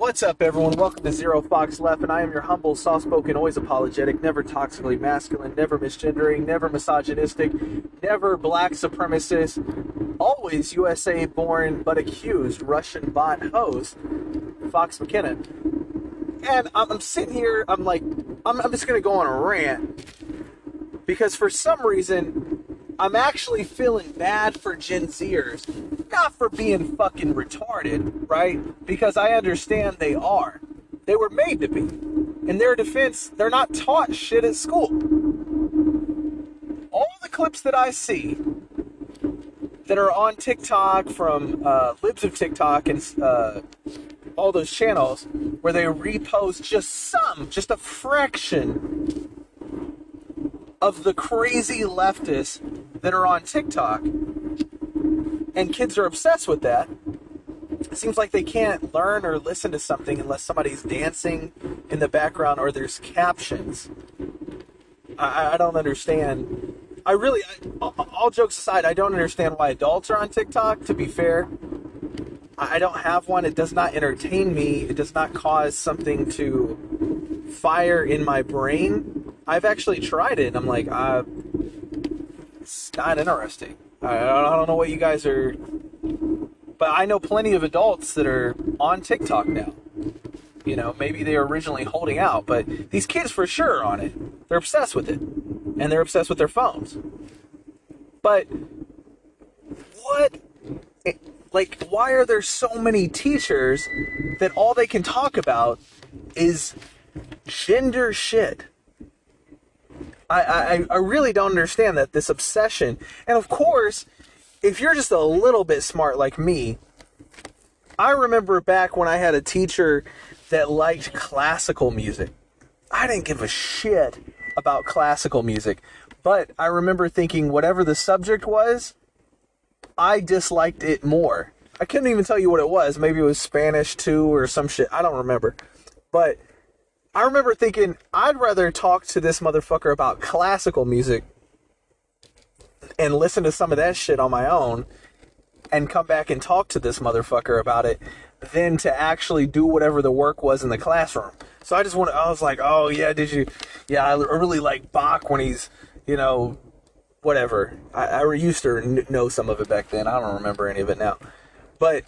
What's up, everyone? Welcome to Zero Fox Left, and I am your humble, soft-spoken, always apologetic, never toxically masculine, never misgendering, never misogynistic, never black supremacist, always USA-born but accused Russian bot host, Fox McKinnon. And I'm sitting here, I'm just going to go on a rant, because for some reason, I'm actually feeling bad for Gen Zers. Not for being fucking retarded, right? Because I understand they are. They were made to be. In their defense, they're not taught shit at school. All the clips that I see that are on TikTok from Libs of TikTok and all those channels where they repost just a fraction of the crazy leftists that are on TikTok, and kids are obsessed with that. It seems like they can't learn or listen to something unless somebody's dancing in the background or there's captions. I don't understand. All jokes aside, I don't understand why adults are on TikTok, to be fair. I don't have one. It does not entertain me. It does not cause something to fire in my brain. I've actually tried it, and I'm like, it's not interesting. I don't know what you guys are, but I know plenty of adults that are on TikTok now. You know, maybe they were originally holding out, but these kids for sure are on it. They're obsessed with it, and they're obsessed with their phones. But why are there so many teachers that all they can talk about is gender shit? I really don't understand that, this obsession. And of course, if you're just a little bit smart like me, I remember back when I had a teacher that liked classical music. I didn't give a shit about classical music, but I remember thinking whatever the subject was, I disliked it more. I couldn't even tell you what it was. Maybe it was Spanish 2 or some shit. I don't remember. But I remember thinking, I'd rather talk to this motherfucker about classical music and listen to some of that shit on my own and come back and talk to this motherfucker about it than to actually do whatever the work was in the classroom. So I was like, oh yeah, I really like Bach when he's, you know, whatever. I used to know some of it back then. I don't remember any of it now. But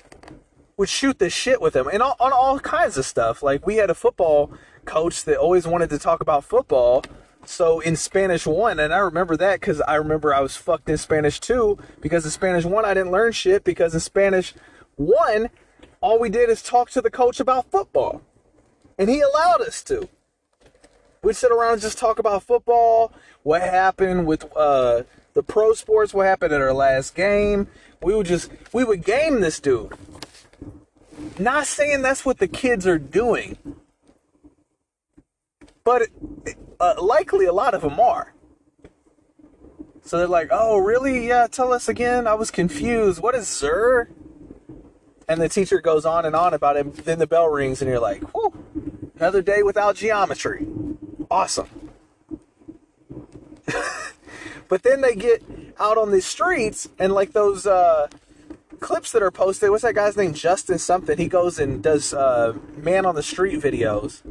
would shoot the shit with him and on all kinds of stuff. Like, we had a football coach that always wanted to talk about football, so in Spanish 1, and I remember that because I remember I was fucked in Spanish 2, because in Spanish 1 I didn't learn shit, because in Spanish 1 all we did is talk to the coach about football, and he allowed us to. We'd sit around and just talk about football, what happened with the pro sports, what happened at our last game. We would game this dude. Not saying that's what the kids are doing, but likely a lot of them are. So they're like, oh, really? Yeah, tell us again. I was confused. What is sir? And the teacher goes on about it. Then the bell rings and you're like, whew, another day without geometry. Awesome. But then they get out on the streets and like those clips that are posted. What's that guy's name? Justin something. He goes and does man on the street videos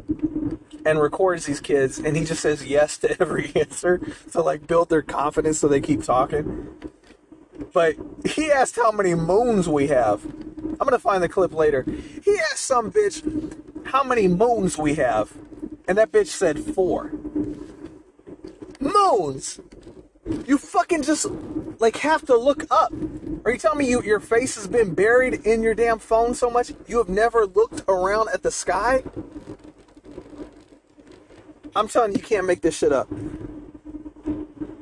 and records these kids, and he just says yes to every answer to like build their confidence so they keep talking. But he asked how many moons we have. I'm going to find the clip later. He asked some bitch how many moons we have, and that bitch said 4. Moons! You fucking just like have to look up. Are you telling me your face has been buried in your damn phone so much you have never looked around at the sky? I'm telling you, you can't make this shit up.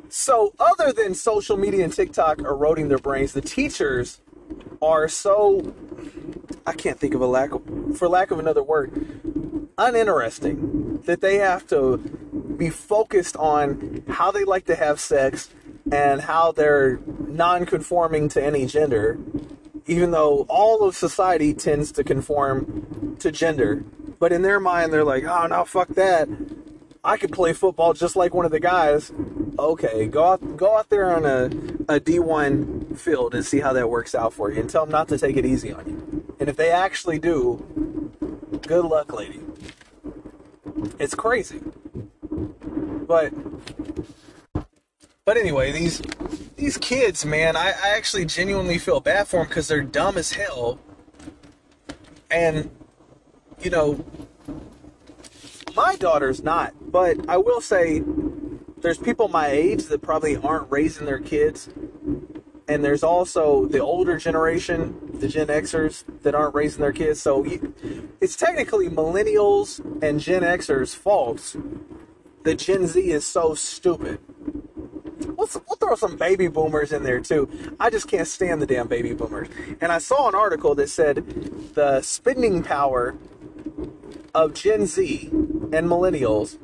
So other than social media and TikTok eroding their brains, the teachers are so, I can't think of for lack of another word, uninteresting, that they have to be focused on how they like to have sex and how they're non-conforming to any gender, even though all of society tends to conform to gender. But in their mind, they're like, oh, no, fuck that. I could play football just like one of the guys. Okay, go out there on a D1 field and see how that works out for you, and tell them not to take it easy on you. And if they actually do, Good luck, lady. It's crazy. But anyway, these kids, man, I actually genuinely feel bad for them because they're dumb as hell. And, you know, my daughter's not. But I will say there's people my age that probably aren't raising their kids. And there's also the older generation, the Gen Xers, that aren't raising their kids. So it's technically millennials and Gen Xers' faults that Gen Z is so stupid. We'll throw some baby boomers in there, too. I just can't stand the damn baby boomers. And I saw an article that said the spending power of Gen Z and millennials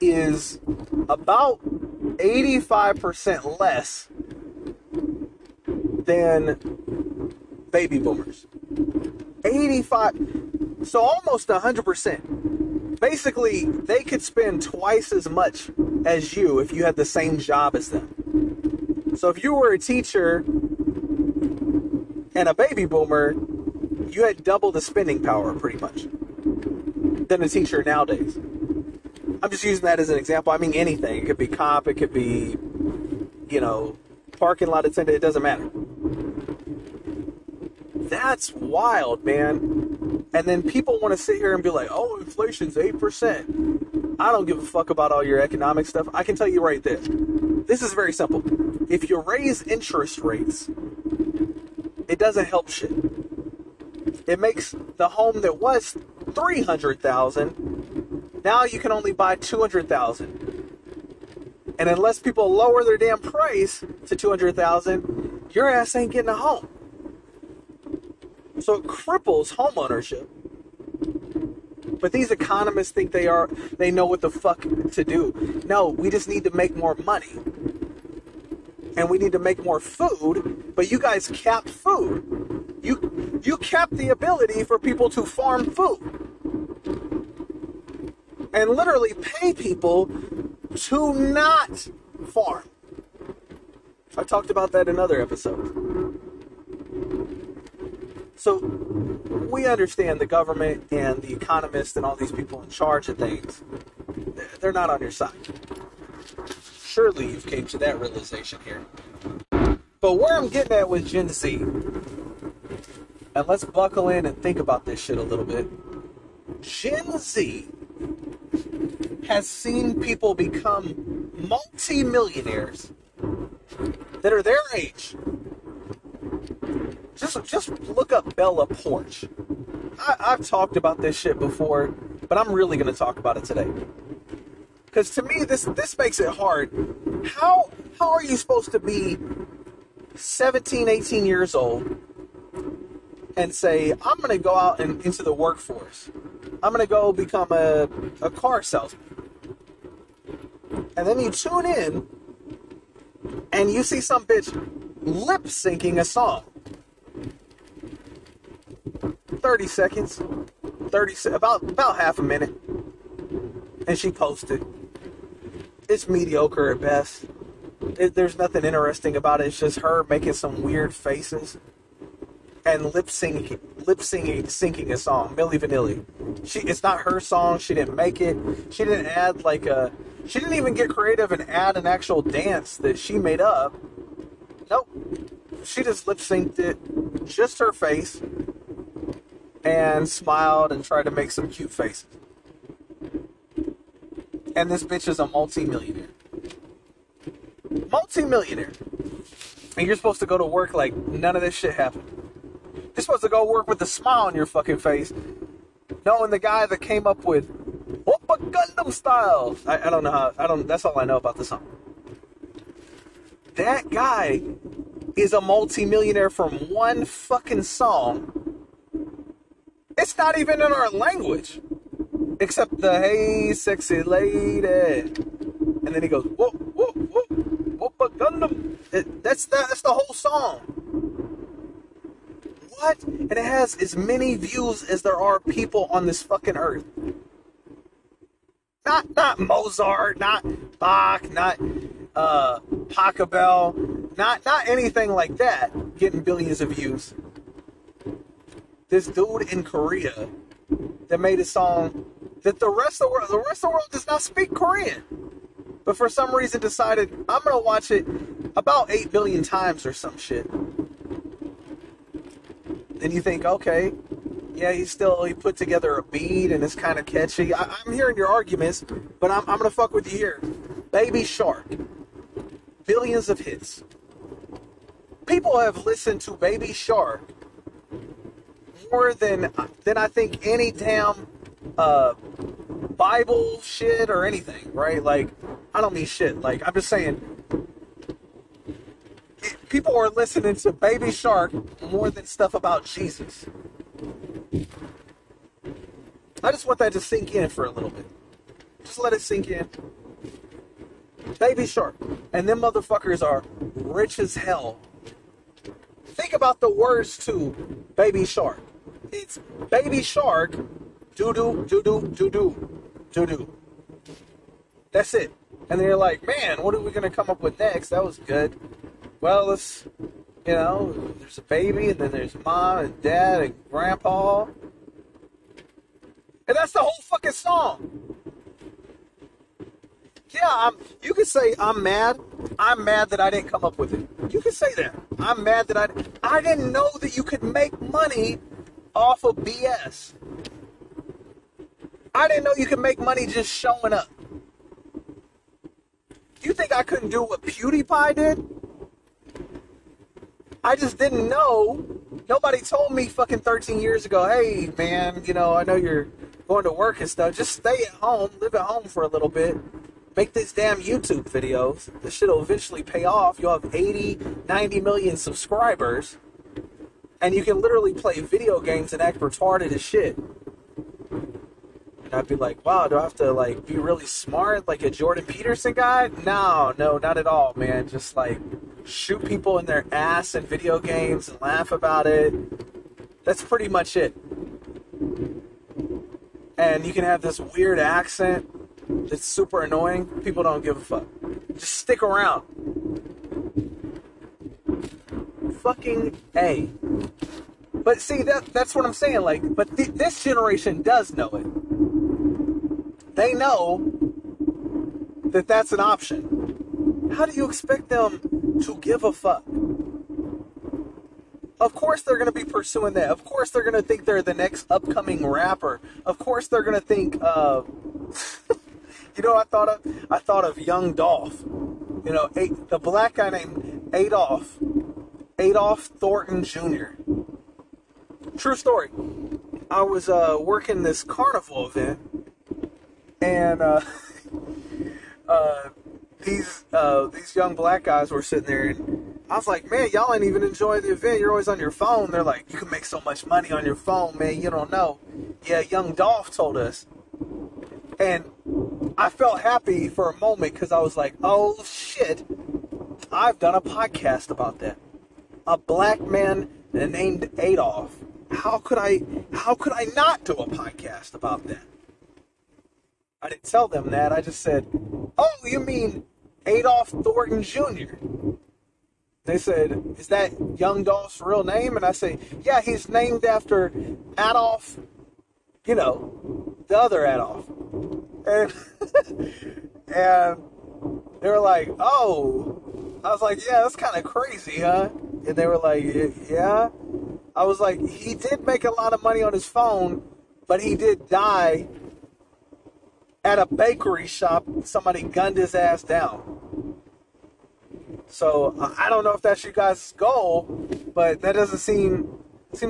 is about 85% less than baby boomers. 85, so almost 100%. Basically, they could spend twice as much as you if you had the same job as them. So if you were a teacher and a baby boomer, you had double the spending power, pretty much, than a teacher nowadays. I'm just using that as an example. I mean anything. It could be cop, it could be, you know, parking lot attendant, it doesn't matter. That's wild, man. And then people want to sit here and be like, oh, inflation's 8%. I don't give a fuck about all your economic stuff. I can tell you right there. This is very simple. If you raise interest rates, it doesn't help shit. It makes the home that was $300,000, now you can only buy $200,000. And unless people lower their damn price to $200,000, your ass ain't getting a home. So it cripples home ownership. But these economists think they know what the fuck to do. No, we just need to make more money. And we need to make more food, but you guys capped food. You capped the ability for people to farm food. And literally pay people to not farm. I talked about that in other episodes. So we understand the government and the economists and all these people in charge of things. They're not on your side. Surely you've came to that realization here. But where I'm getting at with Gen Z, and let's buckle in and think about this shit a little bit. Gen Z has seen people become multi-millionaires that are their age. Just look up Bella Poarch. I've talked about this shit before, but I'm really going to talk about it today. Because to me, this makes it hard. How are you supposed to be 17, 18 years old and say, I'm going to go out and into the workforce. I'm going to go become a car salesman. And then you tune in and you see some bitch lip syncing a song. 30 seconds, about half a minute. And she posted. It's mediocre at best. There's nothing interesting about it. It's just her making some weird faces and lip syncing a song, Milli Vanilli. It's not her song. She didn't make it. She didn't add she didn't even get creative and add an actual dance that she made up. Nope. She just lip synced it, just her face, and smiled and tried to make some cute faces. And this bitch is a multi-millionaire. Multi-millionaire. And you're supposed to go to work like none of this shit happened. You're supposed to go work with a smile on your fucking face. Knowing the guy that came up with Whoopa Gundam Style. I don't know how. That's all I know about the song. That guy is a multi-millionaire from one fucking song. It's not even in our language. Except the hey sexy lady. And then he goes, whoop, whoop, whoop, Whoopa Gundam. That's the whole song. What? And it has as many views as there are people on this fucking earth. Not Mozart, not Bach, not Pachelbel, not anything like that getting billions of views. this dude in Korea that made a song that the rest of the world does not speak Korean, but for some reason decided I'm gonna watch it about 8 billion times or some shit. And you think, okay, yeah, he put together a beat and it's kind of catchy. I'm hearing your arguments, but I'm gonna fuck with you here. Baby Shark, billions of hits. People have listened to Baby Shark more than I think any damn Bible shit or anything, right? Like, I don't mean shit. Like, I'm just saying, people are listening to Baby Shark more than stuff about Jesus. I just want that to sink in for a little bit. Just let it sink in. Baby Shark. And them motherfuckers are rich as hell. Think about the words to Baby Shark. It's Baby Shark, doo-doo, doo-doo, doo-doo, doo-doo. That's it. And they're like, man, what are we going to come up with next? That was good. Well, let's, you know, there's a baby, and then there's mom and dad and grandpa. And that's the whole fucking song. Yeah, you could say I'm mad. I'm mad that I didn't come up with it. You could say that. I'm mad that I didn't know that you could make money off of BS. I didn't know you could make money just showing up. You think I couldn't do what PewDiePie did? I just didn't know. Nobody told me fucking 13 years ago, hey, man, you know, I know you're going to work and stuff. Just stay at home, live at home for a little bit. Make these damn YouTube videos. This shit will eventually pay off. You'll have 80, 90 million subscribers. And you can literally play video games and act retarded as shit. And I'd be like, wow, do I have to, like, be really smart like a Jordan Peterson guy? No, not at all, man. Just, like, shoot people in their ass in video games and laugh about it. That's pretty much it. And you can have this weird accent. It's super annoying. People don't give a fuck. Just stick around. Fucking A. But see, that's what I'm saying. Like, but this generation does know it. They know that that's an option. How do you expect them to give a fuck? Of course they're going to be pursuing that. Of course they're going to think they're the next upcoming rapper. Of course they're going to think, you know, I thought of Young Dolph, you know, the black guy named Adolph Thornton Jr. True story. I was working this carnival event, and these young black guys were sitting there, and I was like, man, y'all ain't even enjoying the event. You're always on your phone. They're like, you can make so much money on your phone, man. You don't know. Yeah, Young Dolph told us. And I felt happy for a moment because I was like, oh shit, I've done a podcast about that. A black man named Adolph. How could I not do a podcast about that? I didn't tell them that. I just said, oh, you mean Adolph Thornton Jr.? They said, is that Young Dolph's real name? And I say, yeah, he's named after Adolph, you know, the other Adolph. And they were like, oh. I was like, yeah, that's kind of crazy, huh? And they were like, yeah. I was like, he did make a lot of money on his phone, but he did die at a bakery shop. Somebody gunned his ass down. So I don't know if that's your guys' goal, but that doesn't seems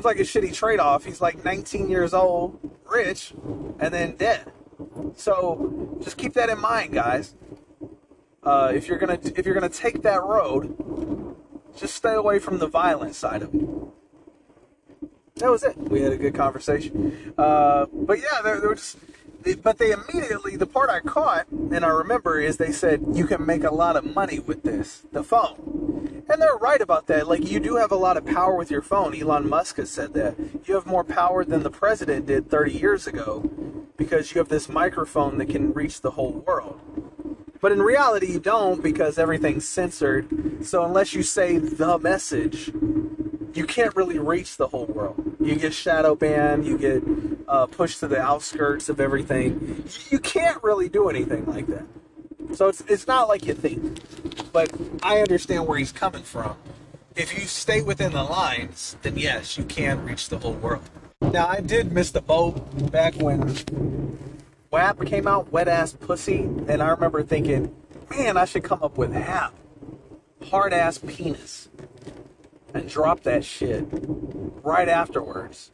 like a shitty trade-off. He's like 19 years old, rich, and then dead. So just keep that in mind, guys. If you're gonna take that road, just stay away from the violent side of it. That was it. We had a good conversation. But yeah, they were just. But they immediately, the part I caught and I remember is they said you can make a lot of money with this, the phone, and they're right about that. Like, you do have a lot of power with your phone. Elon Musk has said that you have more power than the president did 30 years ago. Because you have this microphone that can reach the whole world. But in reality, you don't, because everything's censored. So unless you say the message, you can't really reach the whole world. You get shadow banned, you get pushed to the outskirts of everything. You can't really do anything like that. So it's not like you think. But I understand where he's coming from. If you stay within the lines, then yes, you can reach the whole world. Now, I did miss the boat back when WAP came out, Wet Ass Pussy, and I remember thinking, man, I should come up with HAP, Hard Ass Penis, and drop that shit right afterwards.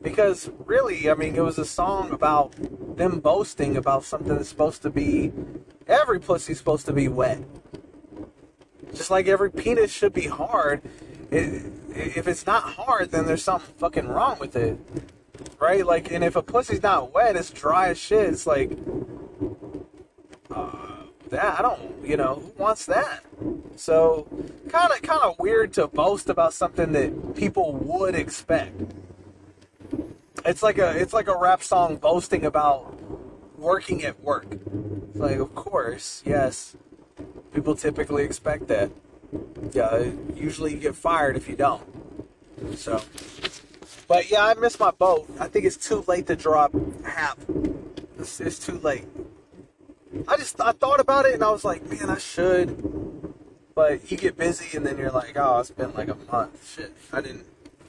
Because really, I mean, it was a song about them boasting about something that's supposed to be, every pussy's supposed to be wet. Just like every penis should be hard. If it's not hard, then there's something fucking wrong with it. Right? Like, and if a pussy's not wet, it's dry as shit. It's like, who wants that? So, kind of weird to boast about something that people would expect. It's like a rap song boasting about working at work. It's like, of course, yes. People typically expect that. Yeah, usually you get fired if you don't. So, but yeah, I missed my boat. I think it's too late to drop HAP. It's too late. I thought about it and I was like, man, I should. But you get busy and then you're like, oh, it's been like a month. Shit, I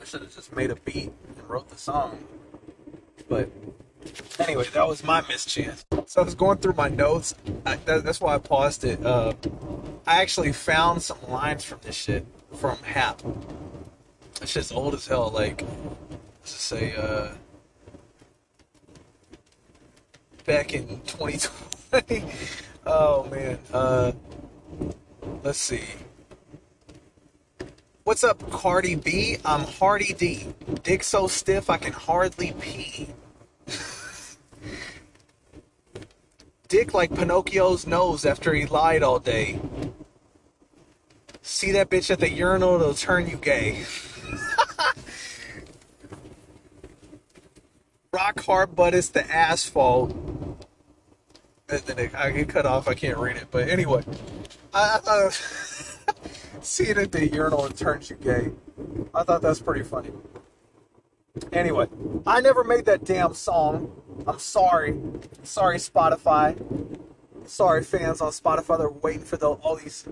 should have just made a beat and wrote the song. But anyway, that was my missed chance. So I was going through my notes. That's why I paused it. I actually found some lines from this shit from HAP. That shit's old as hell. Like, let's just say, back in 2020. Oh man. Let's see. What's up, Cardi B? I'm Hardy D. Dick so stiff I can hardly pee. Dick like Pinocchio's nose after he lied all day. See that bitch at the urinal, it'll turn you gay. Rock hard, but it's the asphalt. And then I get cut off, I can't read it. But anyway, see it at the urinal, it turns you gay. I thought that's pretty funny. Anyway, I never made that damn song. I'm sorry. Sorry, Spotify. Sorry, fans on Spotify. They're waiting for all these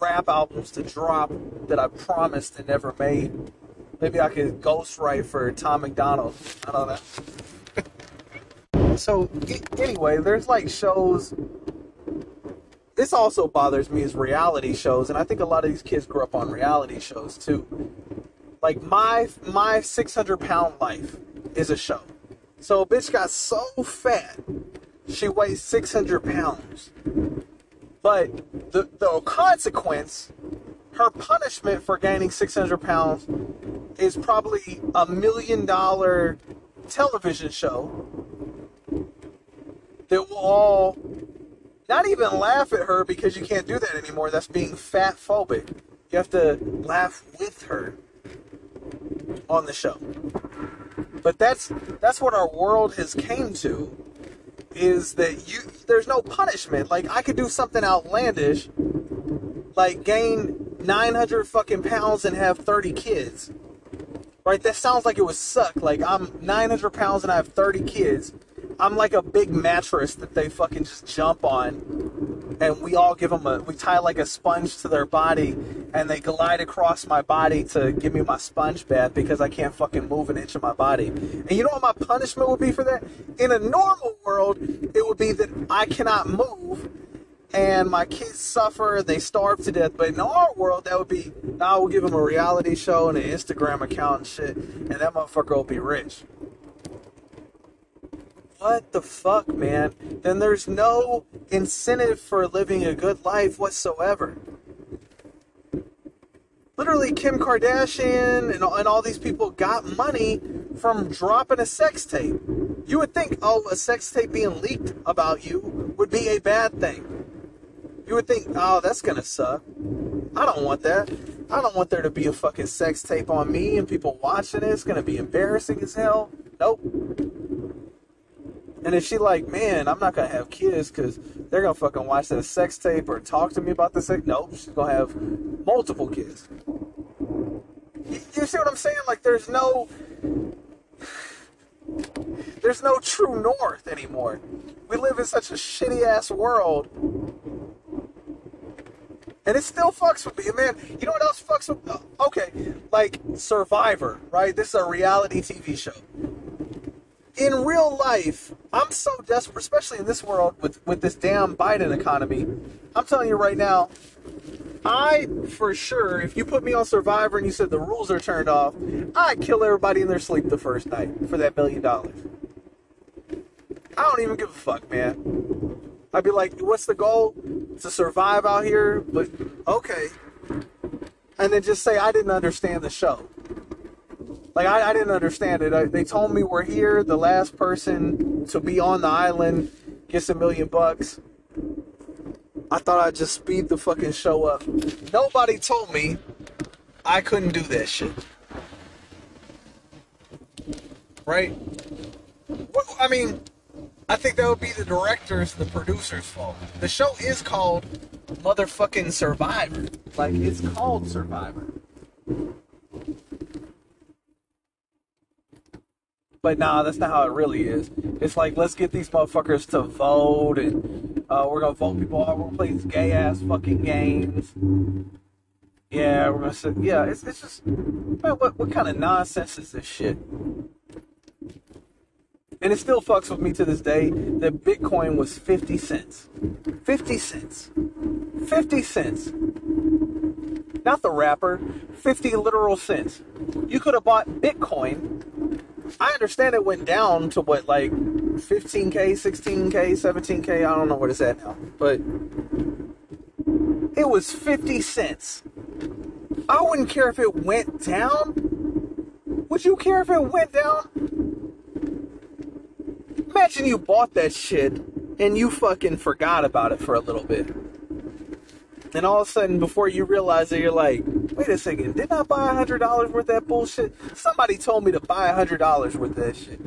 rap albums to drop that I promised and never made. Maybe I could ghostwrite for Tom McDonald. I don't know. So, anyway, there's like shows. This also bothers me is reality shows. And I think a lot of these kids grew up on reality shows, too. Like, my 600-pound life is a show. So a bitch got so fat, she weighs 600 pounds. But the consequence, her punishment for gaining 600 pounds is probably $1 million television show that will all not even laugh at her because you can't do that anymore. That's being fat phobic. You have to laugh with her on the show. But that's what our world has came to, is that there's no punishment. Like, I could do something outlandish, like gain 900 fucking pounds and have 30 kids, right? That sounds like it would suck. Like, I'm 900 pounds and I have 30 kids. I'm like a big mattress that they fucking just jump on, and we all give them we tie like a sponge to their body, and they glide across my body to give me my sponge bath because I can't fucking move an inch of my body. And you know what my punishment would be for that? In a normal world, it would be that I cannot move, and my kids suffer, they starve to death. But in our world, that would be, now we'll give them a reality show and an Instagram account and shit, and that motherfucker will be rich. What the fuck, man? Then there's no incentive for living a good life whatsoever. Literally, Kim Kardashian and all these people got money from dropping a sex tape. You would think, oh, a sex tape being leaked about you would be a bad thing. You would think, oh, that's gonna suck. I don't want that. I don't want there to be a fucking sex tape on me and people watching it. It's gonna be embarrassing as hell. Nope. And if she like, man, I'm not going to have kids because they're going to fucking watch that sex tape or talk to me about the sex. Nope, she's going to have multiple kids. You see what I'm saying? Like, there's no true north anymore. We live in such a shitty-ass world. And it still fucks with me, man. You know what else fucks with me? Okay, like Survivor, right? This is a reality TV show. In real life, I'm so desperate, especially in this world with this damn Biden economy. I'm telling you right now, for sure, if you put me on Survivor and you said the rules are turned off, I'd kill everybody in their sleep the first night for that $1 million. I don't even give a fuck, man. I'd be like, what's the goal? To survive out here? But, okay. And then just say, I didn't understand the show. Like, I didn't understand it. They told me we're here. The last person to be on the island gets $1 million. I thought I'd just speed the fucking show up. Nobody told me I couldn't do that shit. Right? Well, I mean, I think that would be the director's, the producer's fault. The show is called motherfucking Survivor. Like, it's called Survivor. But nah, that's not how it really is. It's like, let's get these motherfuckers to vote, and we're gonna vote people out. We're gonna play these gay ass fucking games. Yeah, we're gonna sit. Yeah, it's just, man, what kind of nonsense is this shit? And it still fucks with me to this day that Bitcoin was 50 cents. 50 cents. 50 cents. Not the rapper. 50 literal cents. You could have bought Bitcoin. I understand it went down to what, like 15K, 16K, 17K. I don't know what it's at now. But it was 50 cents. I wouldn't care if it went down. Would you care if it went down? Imagine you bought that shit and you fucking forgot about it for a little bit. And all of a sudden, before you realize it, you're like, wait a second, didn't I buy $100 worth of that bullshit? Somebody told me to buy $100 worth of that shit.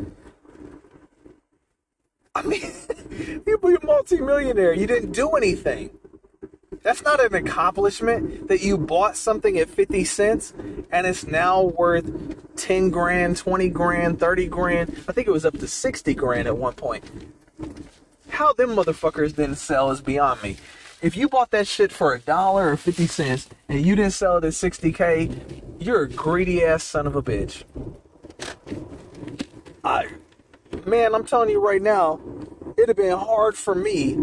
I mean, you're a multimillionaire. You didn't do anything. That's not an accomplishment that you bought something at 50 cents and it's now worth 10 grand, 20 grand, 30 grand. I think it was up to 60 grand at one point. How them motherfuckers didn't sell is beyond me. If you bought that shit for $1 or 50 cents and you didn't sell it at 60K, you're a greedy ass son of a bitch. Man, I'm telling you right now, it'd have been hard for me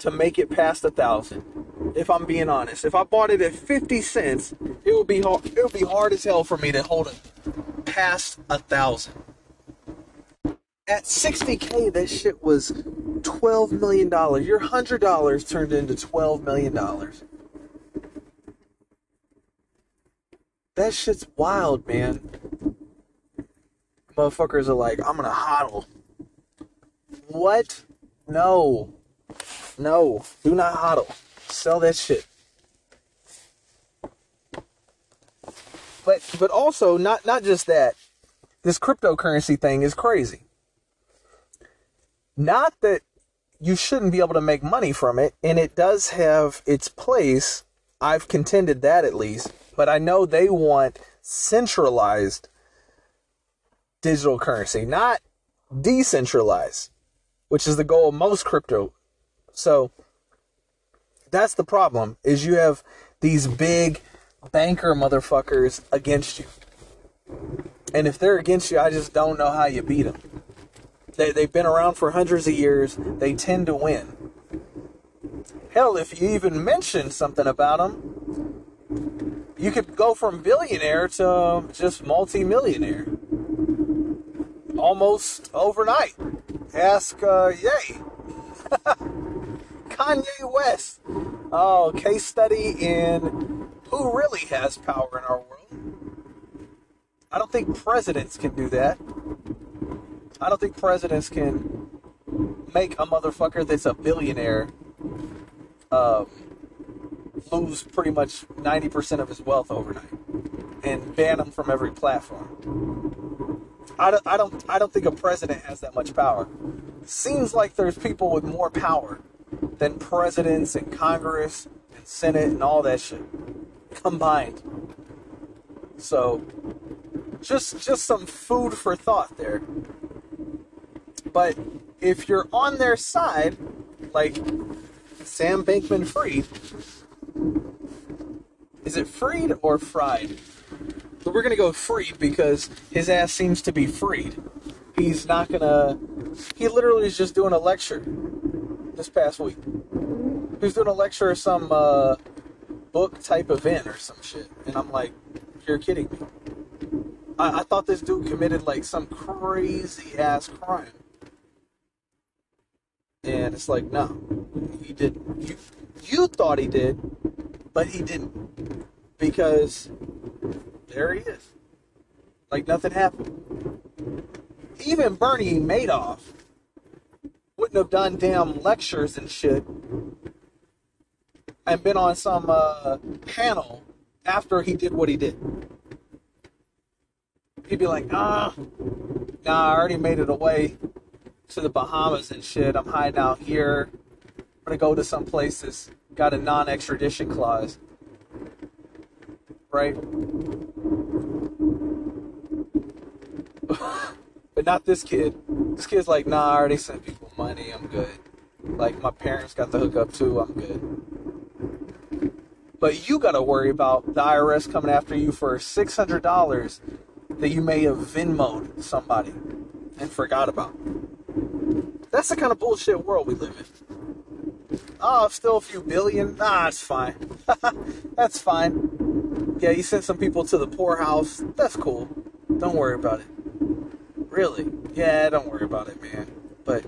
to make it past 1,000. If I'm being honest, if I bought it at 50 cents, it would be hard. It would be hard as hell for me to hold it past 1,000. At 60K, that shit was $12 million. Your $100 turned into $12 million. That shit's wild, man. Motherfuckers are like, I'm gonna hodl. What? No. No. Do not hodl. Sell that shit. But also, not just that, this cryptocurrency thing is crazy. Not that you shouldn't be able to make money from it, and it does have its place. I've contended that at least, but I know they want centralized digital currency, not decentralized, which is the goal of most crypto. So that's the problem, is you have these big banker motherfuckers against you. And if they're against you, I just don't know how you beat them. They've been around for hundreds of years. They tend to win. Hell, if you even mention something about them, you could go from billionaire to just multi-millionaire. Almost overnight. Ask Ye. Kanye West. Oh, case study in who really has power in our world. I don't think presidents can do that. I don't think presidents can make a motherfucker that's a billionaire lose pretty much 90% of his wealth overnight and ban him from every platform. I don't think a president has that much power. Seems like there's people with more power than presidents and Congress and Senate and all that shit combined. So just some food for thought there. But if you're on their side, like Sam Bankman-Fried, is it freed or fried? But we're going to go free because his ass seems to be freed. He's not going to... He literally is just doing a lecture this past week. He was doing a lecture or some book type event or some shit. And I'm like, you're kidding me. I thought this dude committed like some crazy ass crime. And it's like, no, he didn't. You thought he did, but he didn't. Because... there he is. Like nothing happened. Even Bernie Madoff wouldn't have done damn lectures and shit and been on some panel after he did what he did. He'd be like, nah, I already made it away to the Bahamas and shit. I'm hiding out here. I'm gonna go to some places. Got a non-extradition clause. Right? But not this kid. This kid's like, nah, I already sent people money, I'm good. Like, my parents got the hookup too, I'm good. But you gotta worry about the IRS coming after you for $600 that you may have Venmo'd somebody and forgot about. That's the kind of bullshit world we live in. Oh, still a few billion? Nah, it's fine. That's fine. Yeah, you sent some people to the poorhouse. That's cool. Don't worry about it. Really? Yeah, don't worry about it, man. But,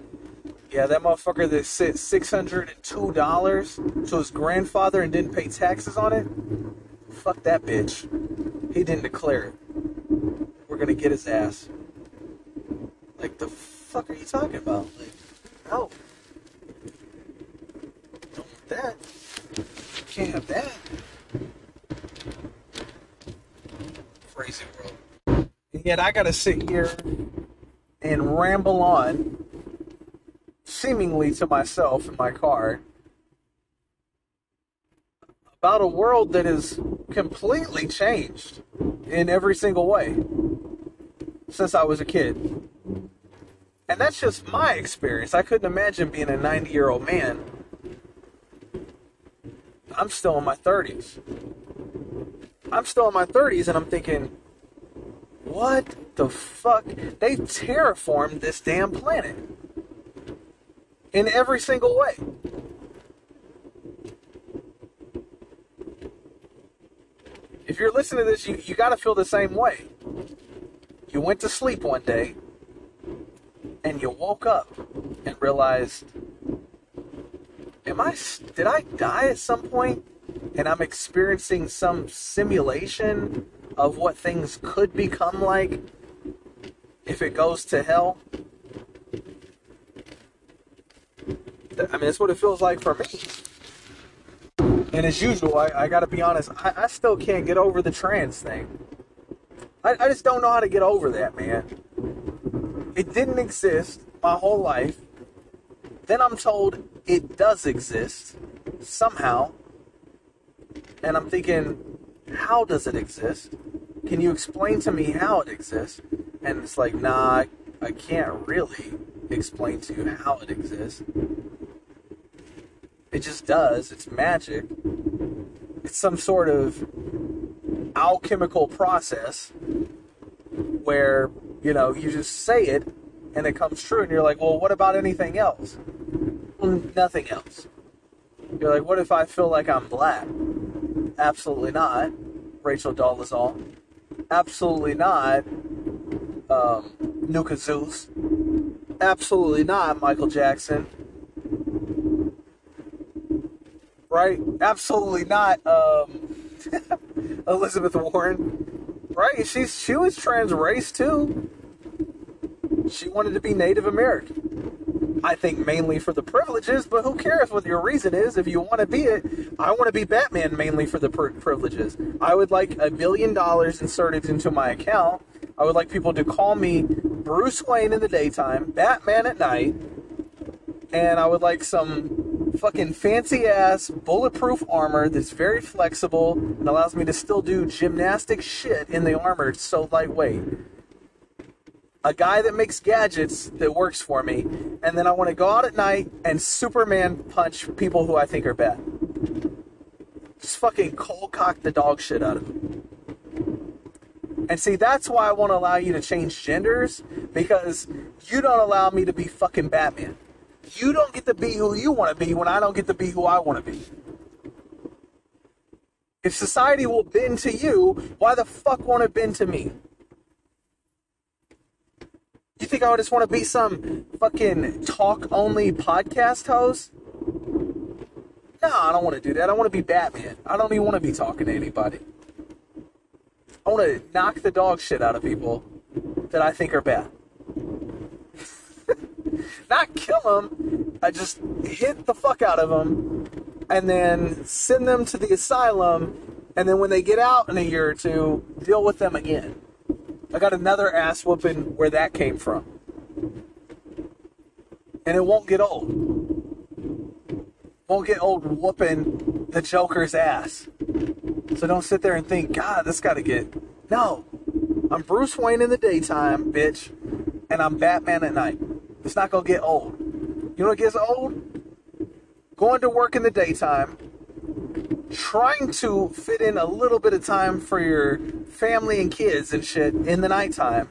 yeah, that motherfucker that sent $602 to his grandfather and didn't pay taxes on it? Fuck that bitch. He didn't declare it. We're gonna get his ass. Like, the fuck are you talking about? Like, no. Don't want that. Can't have that. Crazy world. And yet I gotta sit here and ramble on, seemingly to myself in my car, about a world that is completely changed in every single way since I was a kid. And that's just my experience. I couldn't imagine being a 90-year-old man. I'm still in my 30s. I'm still in my 30s and I'm thinking, what the fuck? They terraformed this damn planet in every single way. If you're listening to this, you got to feel the same way. You went to sleep one day and you woke up and realized, did I die at some point? And I'm experiencing some simulation of what things could become like if it goes to hell. I mean, that's what it feels like for me. And as usual, I gotta be honest, I still can't get over the trans thing. I just don't know how to get over that, man. It didn't exist my whole life. Then I'm told it does exist somehow. And I'm thinking, how does it exist? Can you explain to me how it exists? And it's like, nah, I can't really explain to you how it exists. It just does. It's magic. It's some sort of alchemical process where, you just say it and it comes true. And you're like, well, what about anything else? Well, nothing else. You're like, what if I feel like I'm black? Absolutely not, Rachel Dolezal. Absolutely not, Nuka Zeus. Absolutely not, Michael Jackson. Right? Absolutely not, Elizabeth Warren. Right? She was trans race too. She wanted to be Native American. I think mainly for the privileges, but who cares what your reason is? If you want to be it, I want to be Batman mainly for the privileges. I would like $1 billion inserted into my account. I would like people to call me Bruce Wayne in the daytime, Batman at night, and I would like some fucking fancy-ass bulletproof armor that's very flexible and allows me to still do gymnastic shit in the armor. It's so lightweight. A guy that makes gadgets that works for me, and then I want to go out at night and Superman punch people who I think are bad. Just fucking cold cock the dog shit out of them. And see, that's why I won't allow you to change genders, because you don't allow me to be fucking Batman. You don't get to be who you want to be when I don't get to be who I want to be. If society will bend to you, why the fuck won't it bend to me? You think I would just want to be some fucking talk-only podcast host? No, I don't want to do that. I want to be Batman. I don't even want to be talking to anybody. I want to knock the dog shit out of people that I think are bad. Not kill them. I just hit the fuck out of them and then send them to the asylum, and then when they get out in a year or two, deal with them again. I got another ass whooping where that came from. And it won't get old. Won't get old whooping the Joker's ass. So don't sit there and think, God, this got to get... No. I'm Bruce Wayne in the daytime, bitch. And I'm Batman at night. It's not going to get old. You know what gets old? Going to work in the daytime. Trying to fit in a little bit of time for your family and kids and shit in the nighttime,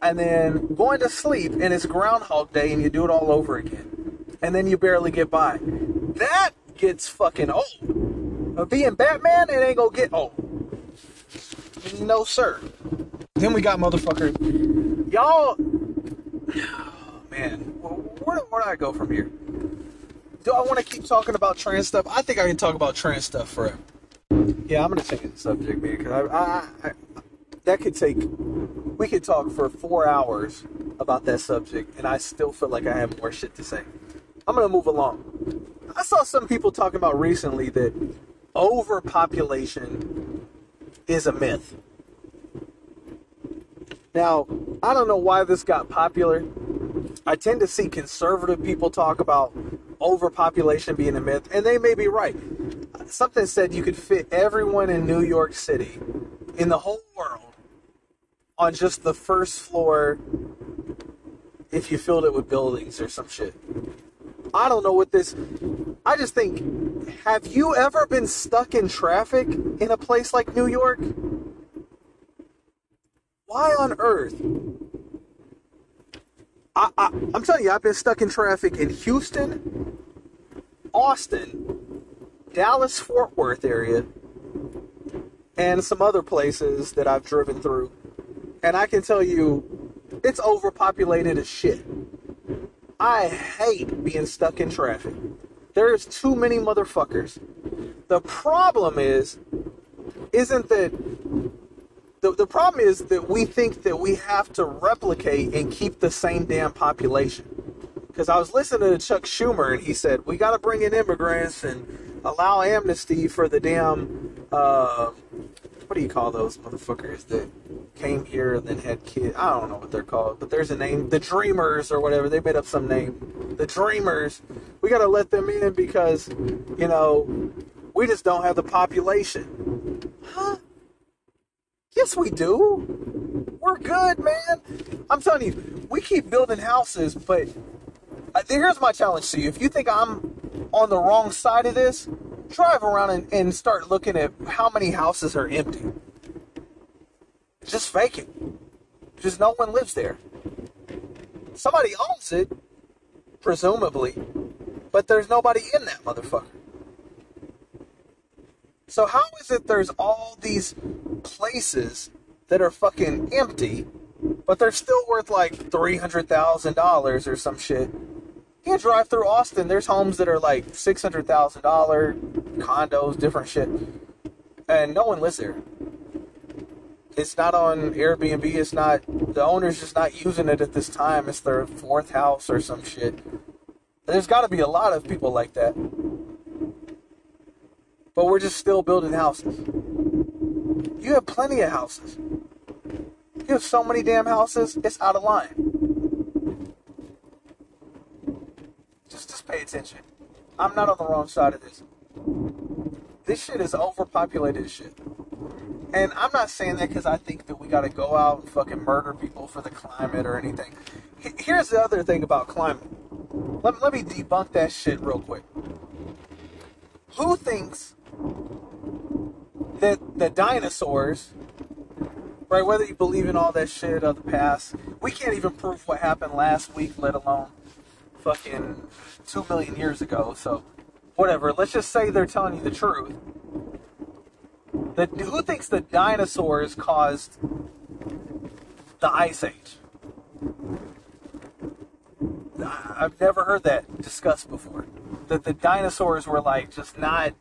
and then going to sleep and it's Groundhog Day and you do it all over again, and then you barely get by. That gets fucking old. But being Batman, it ain't gonna get old. No sir. Then we got motherfucker. Y'all, oh, man, where do I go from here? Do I want to keep talking about trans stuff? I think I can talk about trans stuff forever. Yeah, I'm going to change the subject, man, because that could take... We could talk for 4 hours about that subject, and I still feel like I have more shit to say. I'm going to move along. I saw some people talking about recently that overpopulation is a myth. Now, I don't know why this got popular. I tend to see conservative people talk about overpopulation being a myth, and they may be right. Something said you could fit everyone in New York City, in the whole world, on just the first floor if you filled it with buildings or some shit. I don't know what this... I just think, have you ever been stuck in traffic in a place like New York? Why on earth... I'm telling you, I've been stuck in traffic in Houston, Austin, Dallas-Fort Worth area, and some other places that I've driven through. And I can tell you, it's overpopulated as shit. I hate being stuck in traffic. There is too many motherfuckers. The problem is, The problem is that we think that we have to replicate and keep the same damn population. Because I was listening to Chuck Schumer, and he said, we got to bring in immigrants and allow amnesty for the damn, what do you call those motherfuckers that came here and then had kids? I don't know what they're called, but there's a name. The Dreamers or whatever. They made up some name. The Dreamers. We got to let them in because, you know, we just don't have the population. Huh? Yes, we do. We're good, man. I'm telling you, we keep building houses, but here's my challenge to you. If you think I'm on the wrong side of this, drive around and start looking at how many houses are empty. Just vacant. Just no one lives there. Somebody owns it, presumably, but there's nobody in that motherfucker. So how is it there's all these places that are fucking empty, but they're still worth like $300,000 or some shit? You drive through Austin, there's homes that are like $600,000, condos, different shit, and no one lives there. It's not on Airbnb, it's not, the owner's just not using it at this time, it's their fourth house or some shit. There's got to be a lot of people like that. But we're just still building houses. You have plenty of houses. You have so many damn houses, it's out of line. Just pay attention. I'm not on the wrong side of this. This shit is overpopulated shit. And I'm not saying that because I think that we got to go out and fucking murder people for the climate or anything. Here's the other thing about climate. Let me debunk that shit real quick. Who thinks that the dinosaurs, right, whether you believe in all that shit of the past, we can't even prove what happened last week, let alone fucking 2 million years ago, so whatever. Let's just say they're telling you the truth. Who thinks the dinosaurs caused the Ice Age? I've never heard that discussed before. That the dinosaurs were like just not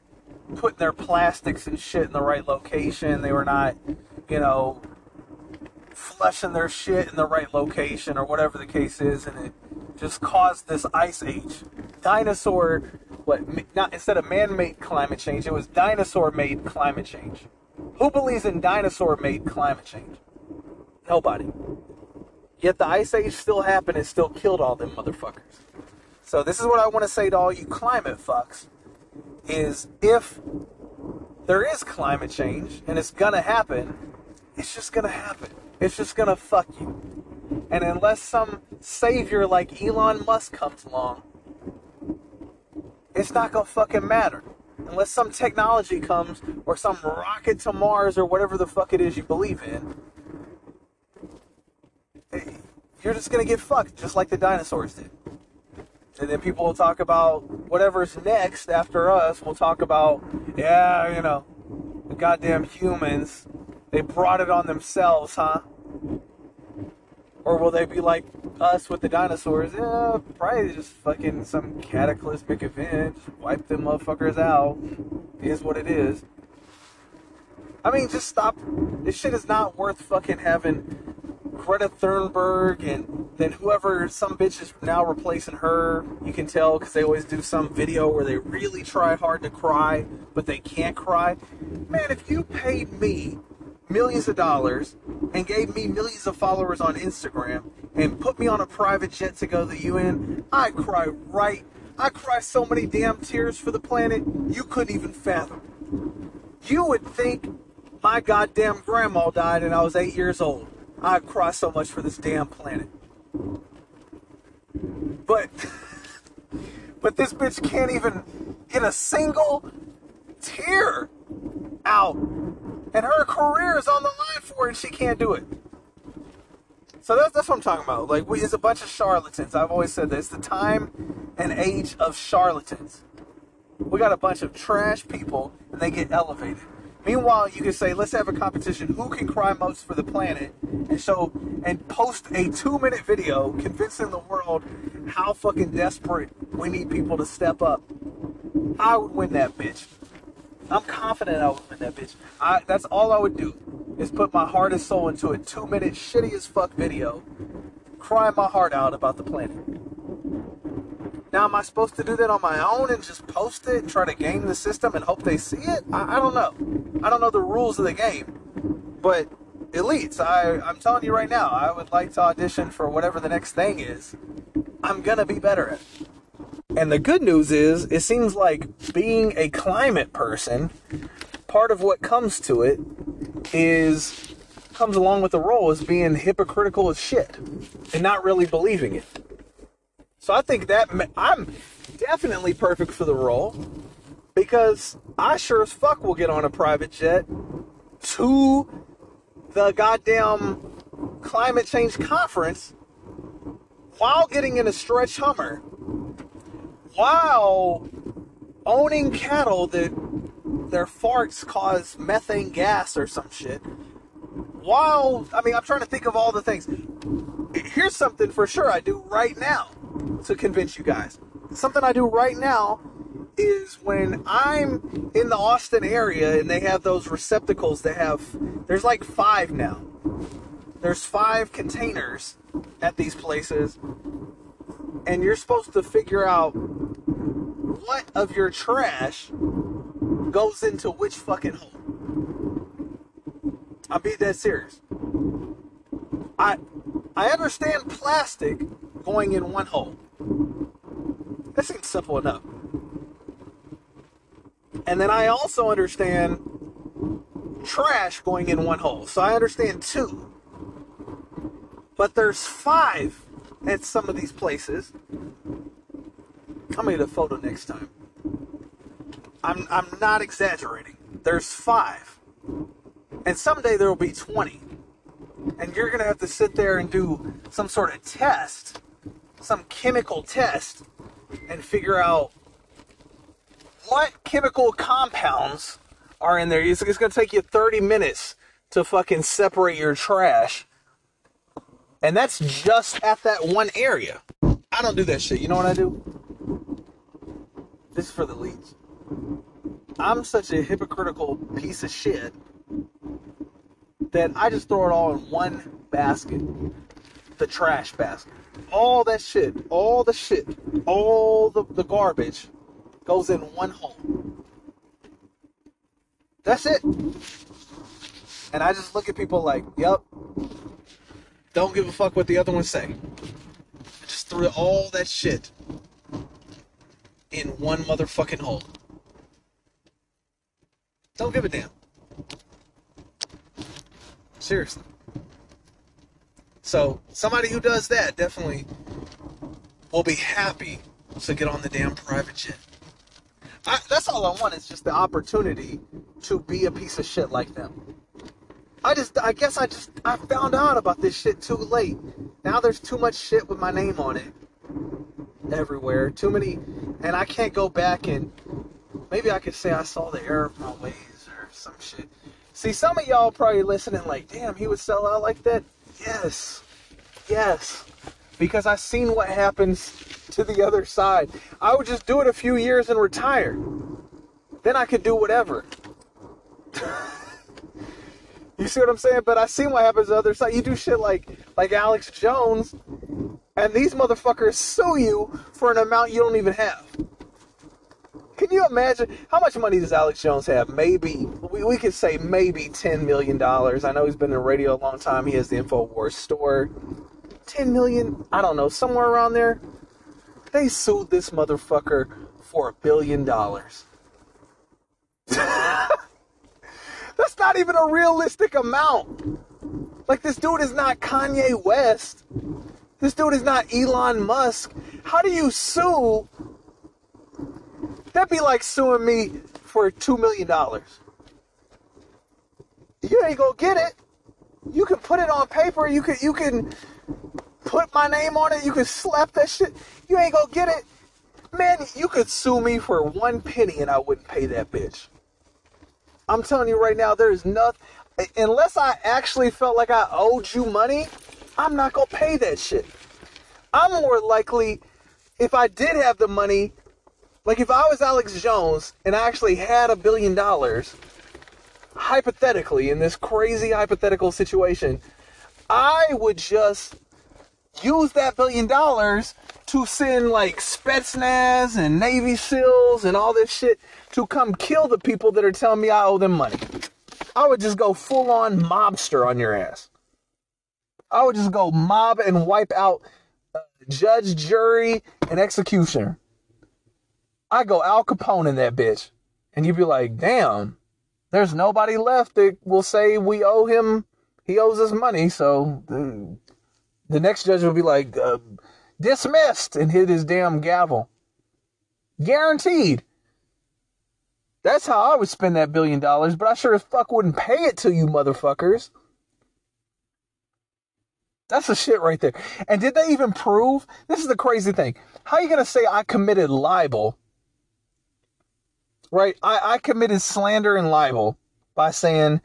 putting their plastics and shit in the right location. They were not, you know, flushing their shit in the right location or whatever the case is, and it just caused this Ice Age. Dinosaur, what? Not instead of man-made climate change, it was dinosaur-made climate change. Who believes in dinosaur-made climate change? Nobody. Yet the Ice Age still happened and still killed all them motherfuckers. So this is what I want to say to all you climate fucks, is if there is climate change, and it's gonna happen, it's just gonna happen. It's just gonna fuck you. And unless some savior like Elon Musk comes along, it's not gonna fucking matter. Unless some technology comes, or some rocket to Mars, or whatever the fuck it is you believe in, you're just gonna get fucked, just like the dinosaurs did. And then people will talk about whatever's next after us. We'll talk about, yeah, you know, the goddamn humans. They brought it on themselves, huh? Or will they be like us with the dinosaurs? Yeah, probably just fucking some cataclysmic event. Just wipe them motherfuckers out. It is what it is. I mean, just stop. This shit is not worth fucking having Greta Thunberg and then whoever, some bitch is now replacing her. You can tell because they always do some video where they really try hard to cry, but they can't cry. Man, if you paid me millions of dollars and gave me millions of followers on Instagram and put me on a private jet to go to the UN, I'd cry right. I cry so many damn tears for the planet, you couldn't even fathom. You would think my goddamn grandma died and I was 8 years old. I cry so much for this damn planet. But this bitch can't even get a single tear out. And her career is on the line for it and she can't do it. So that's what I'm talking about. Like, it's a bunch of charlatans. I've always said that. It's the time and age of charlatans. We got a bunch of trash people and they get elevated. Meanwhile, you can say, let's have a competition. Who can cry most for the planet? And show and post a 2-minute video convincing the world how fucking desperate we need people to step up. I would win that bitch. I'm confident I would win that bitch. That's all I would do is put my heart and soul into a 2-minute shitty as fuck video, crying my heart out about the planet. Now, am I supposed to do that on my own and just post it and try to game the system and hope they see it? I don't know. I don't know the rules of the game. But elites, I'm telling you right now, I would like to audition for whatever the next thing is. I'm going to be better at it. And the good news is, it seems like being a climate person, part of what comes to it is, comes along with the role is being hypocritical as shit and not really believing it. So I think that I'm definitely perfect for the role because I sure as fuck will get on a private jet to the goddamn climate change conference while getting in a stretch Hummer, while owning cattle that their farts cause methane gas or some shit, while, I mean, I'm trying to think of all the things. Here's something for sure I do right now to convince you guys. Something I do right now is when I'm in the Austin area and they have those receptacles that have, there's like 5 now. There's 5 containers at these places and you're supposed to figure out what of your trash goes into which fucking hole. I'm being dead serious. I understand plastic going in one hole. That seems simple enough. And then I also understand trash going in one hole. So I understand two. But there's five at some of these places. I'll make a photo next time. I'm not exaggerating. There's five. And someday there will be 20. And you're going to have to sit there and do some sort of test, some chemical test, and figure out what chemical compounds are in there. It's going to take you 30 minutes to fucking separate your trash. And that's just at that one area. I don't do that shit. You know what I do? This is for the leads. I'm such a hypocritical piece of shit that I just throw it all in one basket. The trash basket. All that shit, all the shit, all the garbage goes in one hole. That's it. And I just look at people like, yep, don't give a fuck what the other ones say. I just threw all that shit in one motherfucking hole. Don't give a damn. Seriously. So somebody who does that definitely will be happy to get on the damn private jet. That's all I want, is just the opportunity to be a piece of shit like them. I found out about this shit too late. Now there's too much shit with my name on it everywhere. Too many, and I can't go back and, maybe I could say I saw the error of my ways or some shit. See, some of y'all probably listening like, damn, he would sell out like that? Yes. Yes. Because I've seen what happens to the other side. I would just do it a few years and retire. Then I could do whatever. You see what I'm saying? But I've seen what happens to the other side. You do shit like Alex Jones, and these motherfuckers sue you for an amount you don't even have. Can you imagine? How much money does Alex Jones have? Maybe, we could say maybe $10 million. I know he's been in radio a long time. He has the InfoWars store. 10 million, I don't know, somewhere around there. They sued this motherfucker for $1 billion. That's not even a realistic amount. Like, this dude is not Kanye West. This dude is not Elon Musk. How do you sue? That'd be like suing me for $2 million. You ain't gonna get it. You can put it on paper. You can put my name on it. You can slap that shit. You ain't gonna get it. Man, you could sue me for 1 penny and I wouldn't pay that bitch. I'm telling you right now, there is nothing. Unless I actually felt like I owed you money, I'm not gonna pay that shit. I'm more likely, if I did have the money, like if I was Alex Jones and I actually had $1 billion, hypothetically, in this crazy hypothetical situation, I would just use that $1 billion to send like Spetsnaz and Navy SEALs and all this shit to come kill the people that are telling me I owe them money. I would just go full on mobster on your ass. I would just go mob and wipe out judge, jury, and executioner. I go Al Capone in that bitch. And you'd be like, damn, there's nobody left that will say we owe him, he owes us money. So the next judge will be like, dismissed, and hit his damn gavel. Guaranteed. That's how I would spend that $1 billion, but I sure as fuck wouldn't pay it to you motherfuckers. That's the shit right there. And did they even prove? This is the crazy thing. How are you going to say I committed libel? Right? I committed slander and libel by saying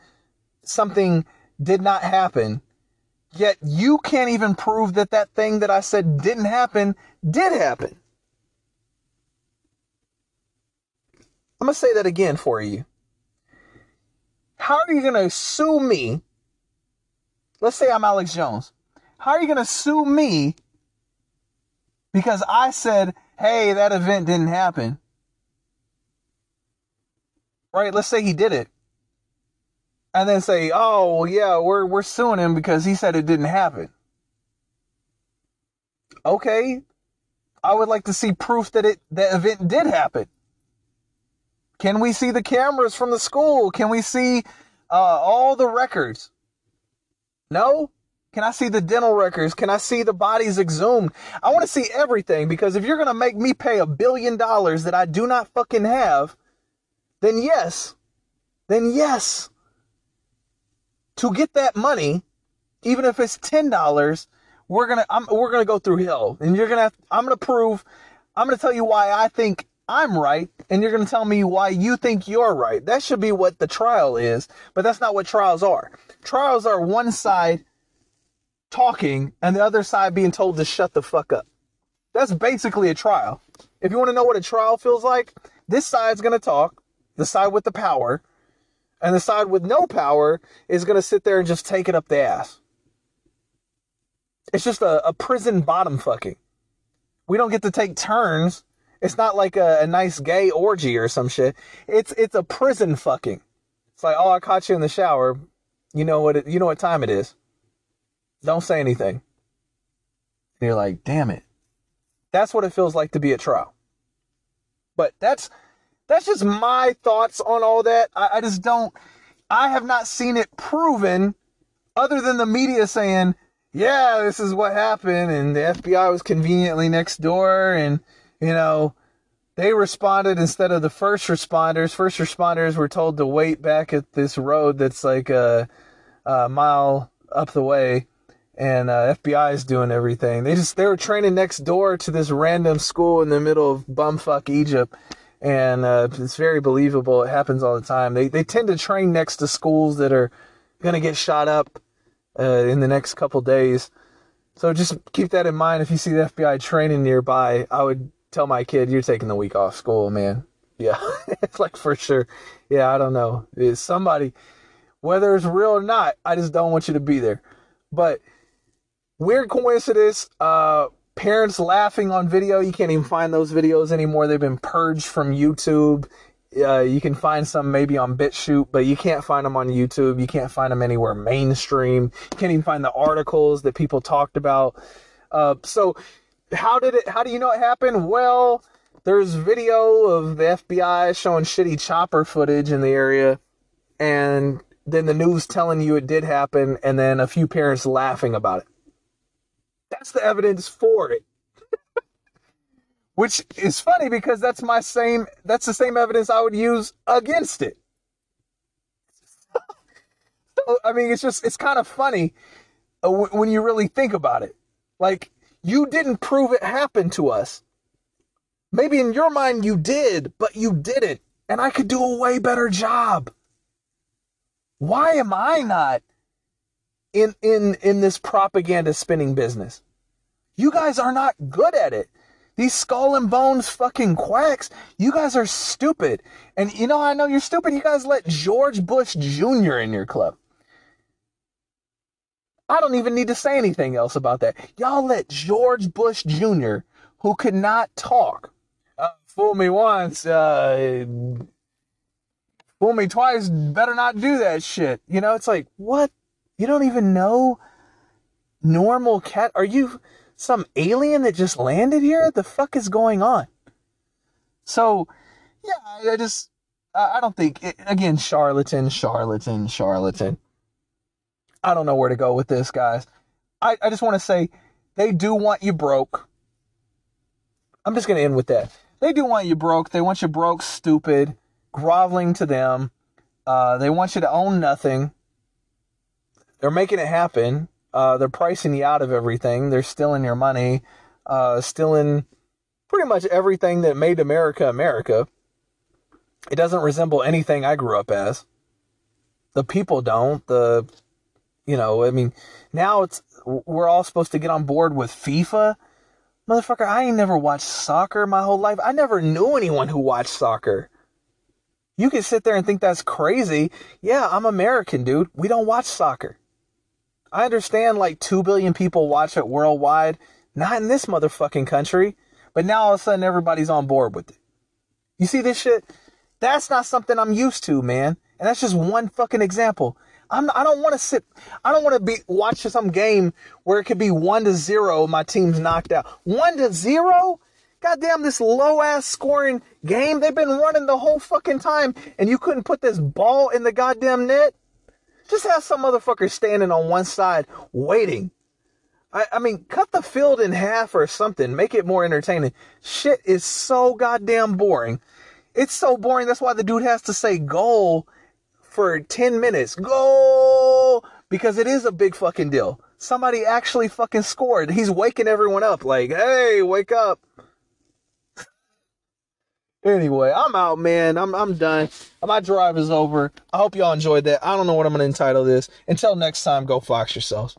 something did not happen. Yet you can't even prove that that thing that I said didn't happen did happen. I'm going to say that again for you. How are you going to sue me? Let's say I'm Alex Jones. How are you going to sue me because I said, hey, that event didn't happen? Right? Let's say he did it. And then say, oh, yeah, we're suing him because he said it didn't happen. Okay. I would like to see proof that the event did happen. Can we see the cameras from the school? Can we see all the records? No? Can I see the dental records? Can I see the bodies exhumed? I want to see everything, because if you're going to make me pay $1 billion that I do not fucking have, then yes. Then yes. To get that money, even if it's $10, we're going to go through hell, and I'm going to tell you why I think I'm right, and you're going to tell me why you think you're right. That should be what the trial is, but that's not what trials are. Trials are one side talking and the other side being told to shut the fuck up. That's basically a trial. If you want to know what a trial feels like, this side's going to talk, the side with the power, and the side with no power is going to sit there and just take it up the ass. It's just a prison bottom fucking. We don't get to take turns. It's not like a nice gay orgy or some shit. It's a prison fucking. It's like, oh, I caught you in the shower. You know what time it is. Don't say anything. And you're like, damn it. That's what it feels like to be at trial. But that's just my thoughts on all that. I just don't. I have not seen it proven, other than the media saying, yeah, this is what happened, and the FBI was conveniently next door, and they responded instead of the first responders. First responders were told to wait back at this road that's like a mile up the way, and FBI is doing everything. They were training next door to this random school in the middle of bumfuck Egypt, and it's very believable. It happens all the time. They tend to train next to schools that are going to get shot up in the next couple days. So just keep that in mind. If you see the FBI training nearby, I would tell my kid, you're taking the week off school, man. Yeah, it's like, for sure. Yeah, I don't know. It's somebody, whether it's real or not, I just don't want you to be there. But weird coincidence, parents laughing on video. You can't even find those videos anymore. They've been purged from YouTube. You can find some maybe on BitChute, but you can't find them on YouTube. You can't find them anywhere mainstream. You can't even find the articles that people talked about. So how do you know it happened? Well, there's video of the FBI showing shitty chopper footage in the area, and then the news telling you it did happen, and then a few parents laughing about it. That's the evidence for it. Which is funny, because that's the same evidence I would use against it. So, I mean, it's kind of funny when you really think about it. Like, you didn't prove it happened to us. Maybe in your mind you did, but you didn't. And I could do a way better job. Why am I not in this propaganda spinning business? You guys are not good at it. These skull and bones fucking quacks, you guys are stupid. And I know you're stupid. You guys let George Bush Jr. in your club. I don't even need to say anything else about that. Y'all let George Bush Jr., who could not talk. Fool me once, fool me twice, better not do that shit. It's like, what? You don't even know normal cat? Are you some alien that just landed here? The fuck is going on? So, yeah, I don't think, again, charlatan. I don't know where to go with this, guys. I just want to say, they do want you broke. I'm just going to end with that. They do want you broke. They want you broke, stupid, groveling to them. They want you to own nothing. They're making it happen. They're pricing you out of everything. They're stealing your money, stealing pretty much everything that made America America. It doesn't resemble anything I grew up as. The people don't. Now we're all supposed to get on board with FIFA. Motherfucker, I ain't never watched soccer my whole life. I never knew anyone who watched soccer. You can sit there and think that's crazy. Yeah, I'm American, dude. We don't watch soccer. I understand 2 billion people watch it worldwide. Not in this motherfucking country. But now all of a sudden everybody's on board with it. You see this shit? That's not something I'm used to, man. And that's just one fucking example. I don't want to sit. I don't want to be watching some game where it could be 1-0. My team's knocked out. 1-0? Goddamn, this low-ass scoring game, they've been running the whole fucking time, and you couldn't put this ball in the goddamn net? Just have some motherfucker standing on one side waiting. I mean, cut the field in half or something. Make it more entertaining. Shit is so goddamn boring. It's so boring, that's why the dude has to say goal for 10 minutes. Goal! Because it is a big fucking deal. Somebody actually fucking scored. He's waking everyone up like, hey, wake up. Anyway, I'm out, man. I'm done. My drive is over. I hope y'all enjoyed that. I don't know what I'm going to entitle this. Until next time, go Fox yourselves.